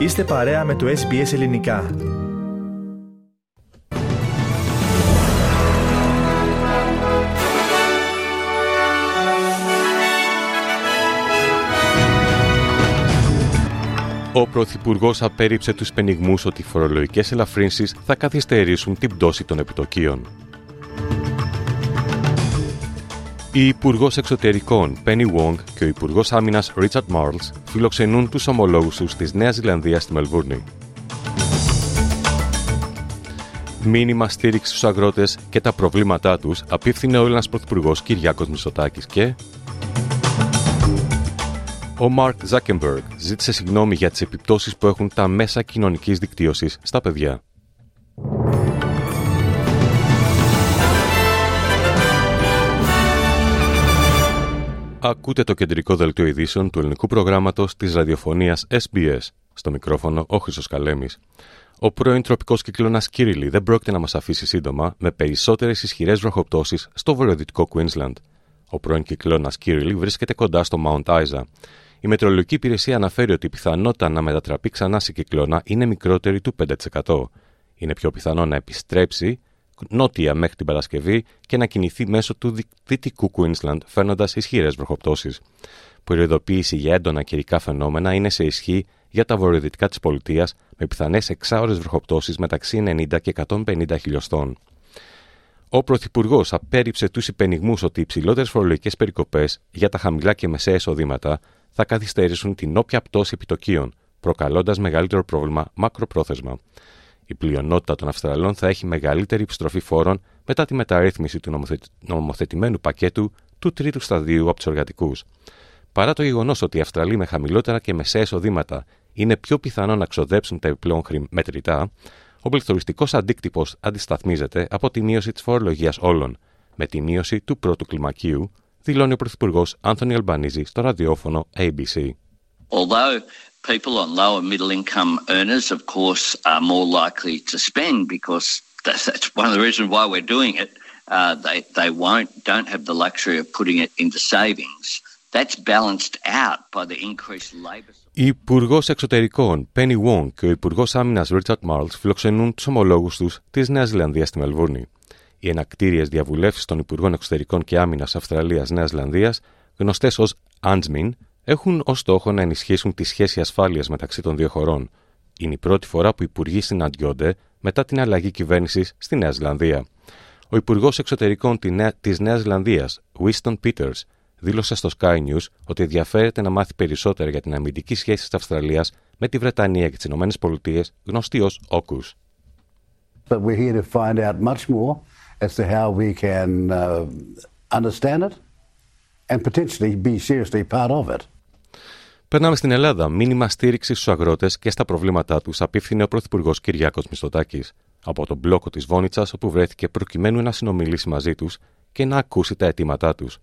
Είστε παρέα με το SBS Ελληνικά. Ο Πρωθυπουργός απέρριψε τους πενιγμούς ότι οι φορολογικές ελαφρύνσεις θα καθυστερήσουν την πτώση των επιτοκίων. Η Υπουργός Εξωτερικών Penny Wong και ο Υπουργός Άμυνας Richard Marls φιλοξενούν τους ομολόγους τους της Νέας Ζηλανδίας στη Μελβούρνη. Μήνυμα στήριξη στους αγρότες και τα προβλήματά τους απίφθινε ο Έλληνας Πρωθυπουργός Κυριάκος Μητσοτάκης και... Ο Mark Zuckerberg ζήτησε συγγνώμη για τις επιπτώσεις που έχουν τα μέσα κοινωνικής δικτύωσης στα παιδιά. Ακούτε το κεντρικό δελτίο ειδήσεων του ελληνικού προγράμματος της ραδιοφωνίας SBS. Στο μικρόφωνο ο Χριστός Καλέμης. Ο πρώην τροπικός κυκλώνας Kirrily δεν πρόκειται να μας αφήσει σύντομα, με περισσότερες ισχυρές βροχοπτώσεις στο βορειοδυτικό Queensland. Ο πρώην κυκλώνας Kirrily βρίσκεται κοντά στο Mount Isa. Η Μετεωρολογική Υπηρεσία αναφέρει ότι η πιθανότητα να μετατραπεί ξανά σε κυκλώνα είναι μικρότερη του 5%. Είναι πιο πιθανό να επιστρέψει νότια μέχρι την Παρασκευή και να κινηθεί μέσω του δυτικού Queensland, φέρνοντας ισχυρές βροχοπτώσεις. Προειδοποίηση για έντονα καιρικά φαινόμενα είναι σε ισχύ για τα βορειοδυτικά της πολιτείας, με πιθανές εξάωρες βροχοπτώσεις μεταξύ 90 και 150 χιλιοστών. Ο Πρωθυπουργός απέρριψε τους υπενιγμούς ότι οι υψηλότερες φορολογικές περικοπές για τα χαμηλά και μεσαία εισοδήματα θα καθυστερήσουν την όποια πτώση επιτοκίων, προκαλώντας μεγαλύτερο πρόβλημα μακροπρόθεσμα. Η πλειονότητα των Αυστραλών θα έχει μεγαλύτερη επιστροφή φόρων μετά τη μεταρρύθμιση του νομοθετημένου πακέτου του τρίτου σταδίου από τους εργατικούς. Παρά το γεγονός ότι οι Αυστραλοί με χαμηλότερα και μεσαία εισοδήματα είναι πιο πιθανό να ξοδέψουν τα επιπλέον μετρητά, ο πληθωριστικός αντίκτυπος αντισταθμίζεται από τη μείωση της φορολογίας όλων, με τη μείωση του πρώτου κλιμακίου, δηλώνει ο Πρωθυπουργός Anthony Albanese στο ραδιόφωνο ABC. Although people on lower middle income earners, of course, are more likely to spend because that's one of the reasons why we're doing it. They don't have the luxury of putting it into savings. That's balanced out by the increased labour. Η Υπουργός Εξωτερικών Penny Wong και ο Υπουργός Άμυνας Richard Marls φιλοξενούν τους ομολόγους τους της Νέας Ζηλανδίας στη Μελβούρνη. Οι ενακτήριες διαβουλεύσεις των Υπουργών Εξωτερικών και Άμυνας Αυστραλίας-Νέας Ζηλανδίας, γνωστές ως ANZMIN, έχουν ως στόχο να ενισχύσουν τη σχέση ασφάλειας μεταξύ των δύο χωρών. Είναι η πρώτη φορά που οι υπουργοί συναντιόνται μετά την αλλαγή κυβέρνησης στη Νέα Ζηλανδία. Ο Υπουργός Εξωτερικών της Νέας Ζηλανδίας, Winston Peters, δήλωσε στο Sky News ότι ενδιαφέρεται να μάθει περισσότερα για την αμυντική σχέση της Αυστραλίας με τη Βρετανία και τις Ηνωμένες Πολιτείες, γνωστή ως OAKUS. But we're here to find out much more as to how we can understand it and potentially be seriously part of it. Περνάμε στην Ελλάδα. Μήνυμα στήριξη στους αγρότες και στα προβλήματά τους απίφθινε ο Πρωθυπουργός Κυριάκος Μητσοτάκης από τον μπλόκο της Βόνιτσας, όπου βρέθηκε προκειμένου να συνομιλήσει μαζί τους και να ακούσει τα αιτήματά τους.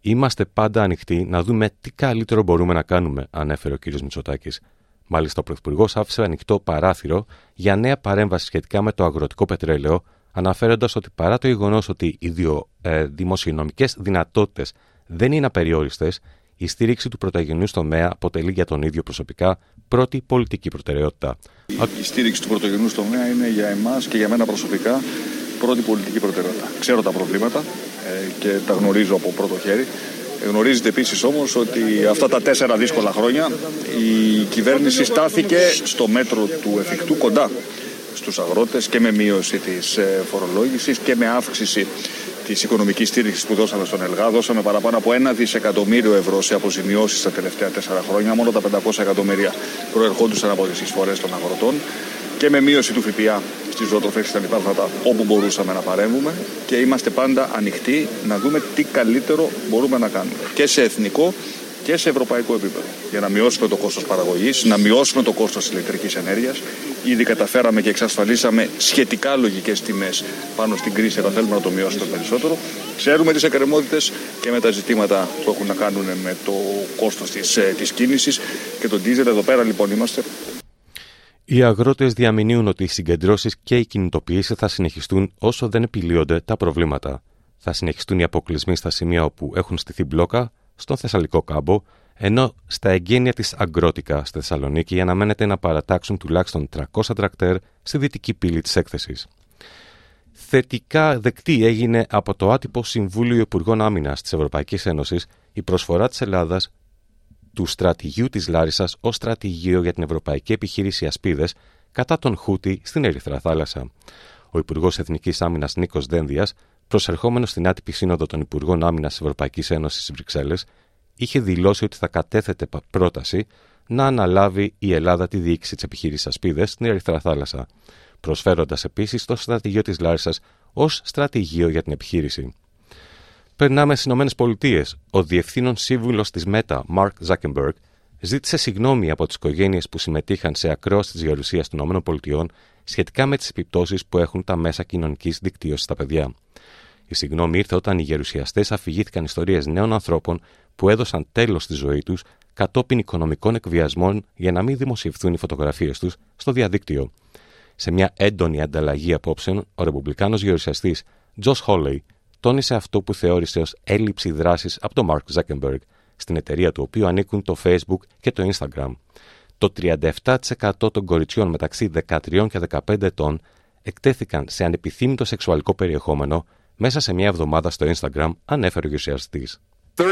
Είμαστε πάντα ανοιχτοί να δούμε τι καλύτερο μπορούμε να κάνουμε, ανέφερε ο κ. Μητσοτάκης. Μάλιστα, ο Πρωθυπουργός άφησε ανοιχτό παράθυρο για νέα παρέμβαση σχετικά με το αγροτικό πετρέλαιο, αναφέροντας ότι παρά το γεγονός ότι οι δημοσιονομικές δυνατότητες δεν είναι απεριόριστες, η στήριξη του πρωτογενούς τομέα αποτελεί για τον ίδιο προσωπικά πρώτη πολιτική προτεραιότητα. Η στήριξη του πρωτογενούς τομέα είναι για εμάς και για μένα προσωπικά πρώτη πολιτική προτεραιότητα. Ξέρω τα προβλήματα και τα γνωρίζω από πρώτο χέρι. Γνωρίζετε επίσης όμως ότι αυτά τα 4 δύσκολα χρόνια η κυβέρνηση στάθηκε στο μέτρο του εφικτού κοντά στους αγρότες και με μείωση της φορολόγησης και με αύξηση της οικονομικής στήριξης που δώσαμε στον ΕΛΓΑ. Δώσαμε παραπάνω από 1 δισεκατομμύριο ευρώ σε αποζημιώσεις τα τελευταία 4 χρόνια. Μόνο τα 500 εκατομμύρια προερχόντουσαν από τις εισφορές των αγροτών. Και με μείωση του ΦΠΑ στις ζωοτροφές και τα λοιπά, όπου μπορούσαμε να παρέμβουμε, και είμαστε πάντα ανοιχτοί να δούμε τι καλύτερο μπορούμε να κάνουμε και σε εθνικό και σε ευρωπαϊκό επίπεδο για να μειώσουμε το κόστος παραγωγής, να μειώσουμε το κόστος ηλεκτρικής ενέργειας. Ήδη καταφέραμε και εξασφαλίσαμε σχετικά λογικές τιμές πάνω στην κρίση, αλλά θέλουμε να το μειώσουμε περισσότερο. Ξέρουμε τις εκκρεμότητες και με τα ζητήματα που έχουν να κάνουν με το κόστος της κίνησης και τον ντίζελ. Εδώ πέρα λοιπόν είμαστε. Οι αγρότες διαμηνύουν ότι οι συγκεντρώσεις και οι κινητοποιήσεις θα συνεχιστούν όσο δεν επιλύονται τα προβλήματα. Θα συνεχιστούν οι αποκλεισμοί στα σημεία όπου έχουν στηθεί μπλόκα, στον Θεσσαλικό κάμπο, ενώ στα εγγένεια της Αγκρότικα στη Θεσσαλονίκη αναμένεται να παρατάξουν τουλάχιστον 300 τρακτέρ στη δυτική πύλη της έκθεσης. Θετικά δεκτή έγινε από το άτυπο Συμβούλιο Υπουργών Άμυνας της Ευρωπαϊκής Ένωσης η προσφορά της Ελλάδας του στρατηγίου της Λάρισσας ως στρατηγείο για την Ευρωπαϊκή Επιχείρηση Ασπίδες κατά τον Χούτι στην Ερυθρά Θάλασσα. Ο Υπουργός Εθνικής Άμυνας Νίκος Δένδιας, προσερχόμενος στην άτυπη Σύνοδο των Υπουργών Άμυνας της Ευρωπαϊκής Ένωσης στις Βρυξέλλες, είχε δηλώσει ότι θα κατέθετε πρόταση να αναλάβει η Ελλάδα τη διοίκηση της επιχείρησης Ασπίδες στην Ερυθρά Θάλασσα, προσφέροντας επίσης το στρατηγείο της Λάρισσας ως στρατηγείο για την επιχείρηση. Περνάμε στις ΗΠΑ. Ο διευθύνων σύμβουλος της ΜΕΤΑ, Mark Zuckerberg, ζήτησε συγγνώμη από τις οικογένειες που συμμετείχαν σε ακρόαση της γερουσίας των ΗΠΑ σχετικά με τις επιπτώσεις που έχουν τα μέσα κοινωνικής δικτύωσης στα παιδιά. Η συγγνώμη ήρθε όταν οι γερουσιαστές αφηγήθηκαν ιστορίες νέων ανθρώπων που έδωσαν τέλος στη ζωή τους κατόπιν οικονομικών εκβιασμών για να μην δημοσιευθούν οι φωτογραφίες τους στο διαδίκτυο. Σε μια έντονη ανταλλαγή απόψεων, ο ρεπουμπλικάνος γερουσιαστής Josh Hawley τόνισε αυτό που θεώρησε ως έλλειψη δράσης από τον Mark Zuckerberg, στην εταιρεία του οποίου ανήκουν το Facebook και το Instagram. Το 37% των κοριτσιών μεταξύ 13 και 15 ετών εκτέθηκαν σε ανεπιθύμητο σεξουαλικό περιεχόμενο μέσα σε μια εβδομάδα στο Instagram, ανέφερε ο γερουσιαστής. 37%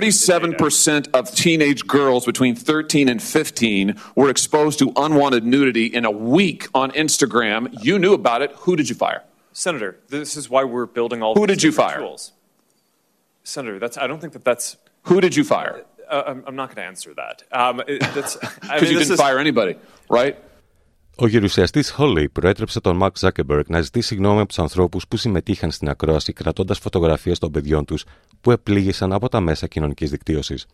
of teenage girls between 13 and 15 were exposed to unwanted nudity in a week on Instagram. You knew about it. Who did you fire? Senator, this is why we're building all these tools. Who did you fire? Senator, I don't think that's... Who did you fire? I'm not going to answer that. Because you didn't fire anybody, right? Ο γερουσιαστής Hawley προέτρεψε τον Mark Zuckerberg να ζητήσει συγγνώμη από τους ανθρώπους που συμμετείχαν στην ακρόαση κρατώντας φωτογραφίες των παιδιών τους που επλήγησαν από τα μέσα κοινωνικής δικτύωσης.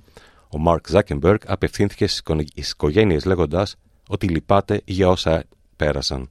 Ο Mark Zuckerberg απευθύνθηκε στις οικογένειες λέγοντας ότι λυπάται για όσα πέρασαν.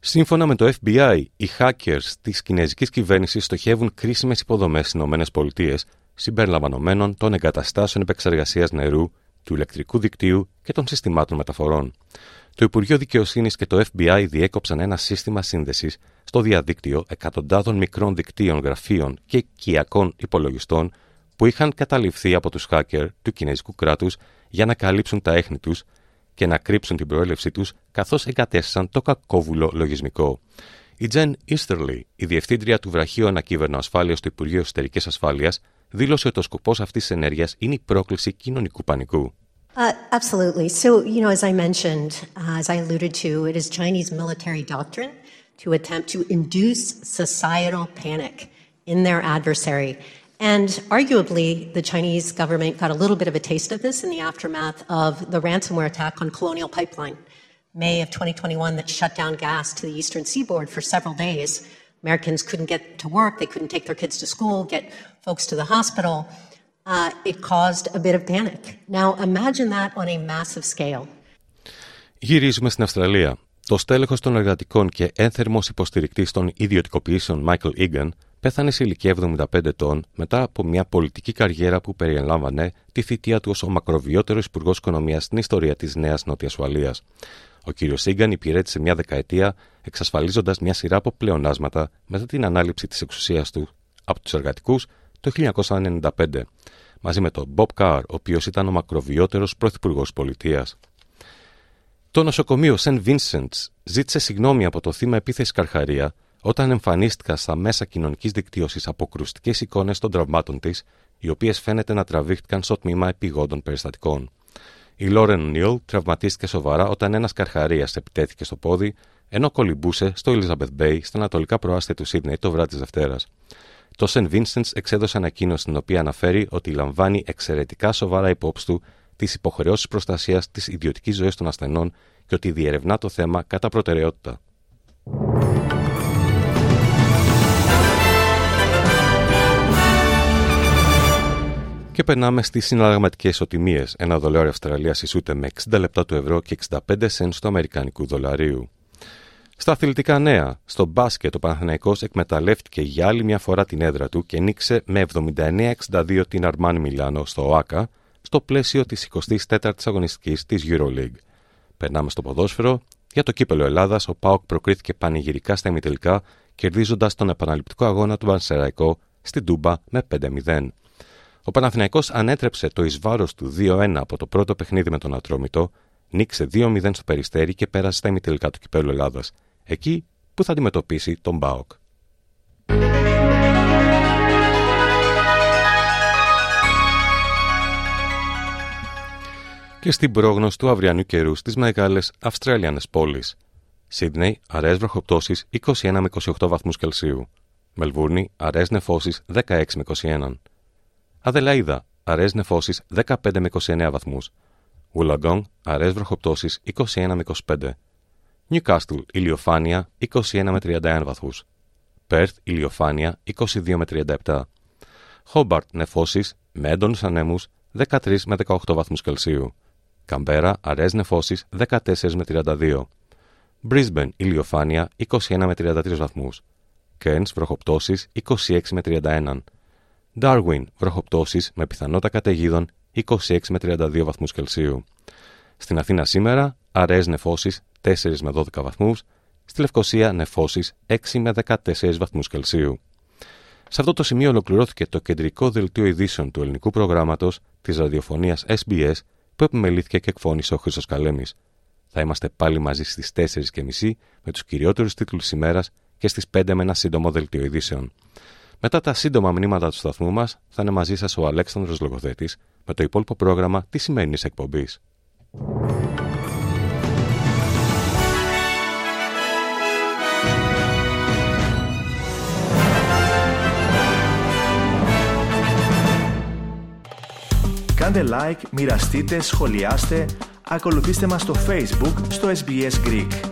Σύμφωνα με το FBI, οι hackers της κινέζικης κυβέρνησης στοχεύουν κρίσιμες υποδομές στις ΗΠΑ, συμπεριλαμβανομένων των εγκαταστάσεων επεξεργασίας νερού, του ηλεκτρικού δικτύου και των συστημάτων μεταφορών. Το Υπουργείο Δικαιοσύνης και το FBI διέκοψαν ένα σύστημα σύνδεσης στο διαδίκτυο εκατοντάδων μικρών δικτύων γραφείων και οικιακών υπολογιστών που είχαν καταληφθεί από τους hacker του κινέζικου κράτους για να καλύψουν τα έχνη τους και να κρύψουν την προέλευσή τους, καθώς εγκατέστησαν το κακόβουλο λογισμικό. Η Jen Easterly, η διευθύντρια του βραχείου ανακύβερνο ασφάλειας του Υπουργείου Εσωτερικής Ασφάλειας, δήλωσε ότι ο σκοπός αυτής της ενέργειας είναι η πρόκληση κοινωνικού πανικού. Absolutely. So, you know, as I mentioned, as I alluded to, it is Chinese military doctrine to attempt to induce societal panic in their adversary. And arguably, the Chinese government got a little bit of a taste of this in the aftermath of the ransomware attack on Colonial Pipeline, May of 2021, that shut down gas to the eastern seaboard for several days. Americans couldn't get to work, they couldn't take their kids to school, get folks to the hospital. It caused a bit of panic. Now imagine that on a massive scale. Γυρίζουμε στην Αυστραλία. Το στέλεχος των εργατικών και ένθερμος υποστηρικτής των ιδιωτικοποιήσεων Michael Egan πέθανε σε ηλικία 75 ετών μετά από μια πολιτική καριέρα που περιέλαμβανε τη θητεία του ως ο μακροβιότερος υπουργός οικονομίας στην ιστορία της Νέας Νότιας Ουαλίας. Ο κύριος Σίγκαν υπηρέτησε μια δεκαετία εξασφαλίζοντας μια σειρά από πλεονάσματα μετά την ανάληψη της εξουσίας του από τους εργατικούς το 1995, μαζί με τον Bob Carr, ο οποίος ήταν ο μακροβιότερος πρωθυπουργός πολιτείας. Το νοσοκομείο St. Vincent's ζήτησε συγγνώμη από το θύμα επίθεση Καρχαρία όταν εμφανίστηκαν στα μέσα κοινωνικής δικτύωσης αποκρουστικές εικόνες των τραυμάτων της, οι οποίες φαίνεται να τραβήχτηκαν στο τμήμα επιγόντων περιστατικών. Η Lauren Neil τραυματίστηκε σοβαρά όταν ένας Καρχαρίας επιτέθηκε στο πόδι, ενώ κολυμπούσε στο Elizabeth Bay, στα ανατολικά προάστια του Σίδνεϊ, το βράδυ της Δευτέρας. Το St. Vincent's εξέδωσε ανακοίνωση στην οποία αναφέρει ότι λαμβάνει εξαιρετικά σοβαρά υπόψη του τις υποχρεώσεις προστασίας της ιδιωτικής ζωής των ασθενών και ότι διερευνά το θέμα κατά προτεραιότητα. Και περνάμε στις συναλλαγματικές ισοτιμίες. Ένα δολάριο Αυστραλίας ισούται με 60 λεπτά του ευρώ και 65 σέντς του αμερικανικού δολαρίου. Στα αθλητικά νέα, στο μπάσκετ ο Παναθηναϊκός εκμεταλλεύτηκε για άλλη μια φορά την έδρα του και νίκησε με 79-62 την Αρμάνι Μιλάνο στο ΟΑΚΑ, στο πλαίσιο της 24ης αγωνιστικής της Euroleague. Περνάμε στο ποδόσφαιρο. Για το κύπελο Ελλάδας, ο ΠΑΟΚ προκρίθηκε πανηγυρικά στα ημιτελικά, κερδίζοντας τον επαναληπτικό αγώνα του Πανσεραϊκό στην Τούμπα με 5-0. Ο Παναθηναϊκός ανέτρεψε το εις βάρος του 2-1 από το πρώτο παιχνίδι με τον Ατρόμητο, νίκησε 2-0 στο Περιστέρι και πέρασε στα ημιτελικά του κυπέλου Ελλάδας, εκεί που θα αντιμετωπίσει τον ΠΑΟΚ. Και στην πρόγνωση του αυριανού καιρού στις μεγάλες Αυστραλιανές πόλεις. Σίδνεϊ, αραιές βροχοπτώσεις 21 με 28 βαθμούς Κελσίου. Μελβούρνη, αραιές νεφώσεις 16 με 21. Αδελαίδα, αραιές νεφώσεις 15 με 29 βαθμούς. Ουλαγκόνγκ, αραιές βροχοπτώσεις 21 με 25. Νιουκάστλ, ηλιοφάνεια 21 με 31 βαθμούς. Πέρθ, ηλιοφάνεια 22 με 37. Χόμπαρτ, νεφώσεις με έντονους ανέμους 13 με 18 βαθμούς Κελσίου. Καμπέρα, αραιές νεφώσεις 14 με 32. Μπρίσμπεν, ηλιοφάνεια 21 με 33 βαθμούς. Κέρνς, βροχοπτώσεις 26 με 31. Ντάρουιν, βροχοπτώσεις με πιθανότητα καταιγίδων 26 με 32 βαθμούς Κελσίου. Στην Αθήνα σήμερα, αραιές νεφώσεις 4 με 12 βαθμούς. Στη Λευκοσία, νεφώσεις 6 με 14 βαθμούς Κελσίου. Σε αυτό το σημείο ολοκληρώθηκε το κεντρικό δελτίο ειδήσεων του ελληνικού προγράμματος της ραδιοφωνίας SBS που επιμελήθηκε και εκφώνησε ο Χρήστος Καλέμης. Θα είμαστε πάλι μαζί στις 4:30 με τους κυριότερους τίτλους της ημέρας και στις 5 με ένα σύντομο δελτίο ειδήσεων. Μετά τα σύντομα μηνύματα του σταθμού μας θα είναι μαζί σας ο Αλέξανδρος Λογοθέτης με το υπόλοιπο πρόγραμμα της σημερινής εκπομπής. Κάντε like, μοιραστείτε, σχολιάστε, ακολουθήστε μας στο Facebook, στο SBS Greek.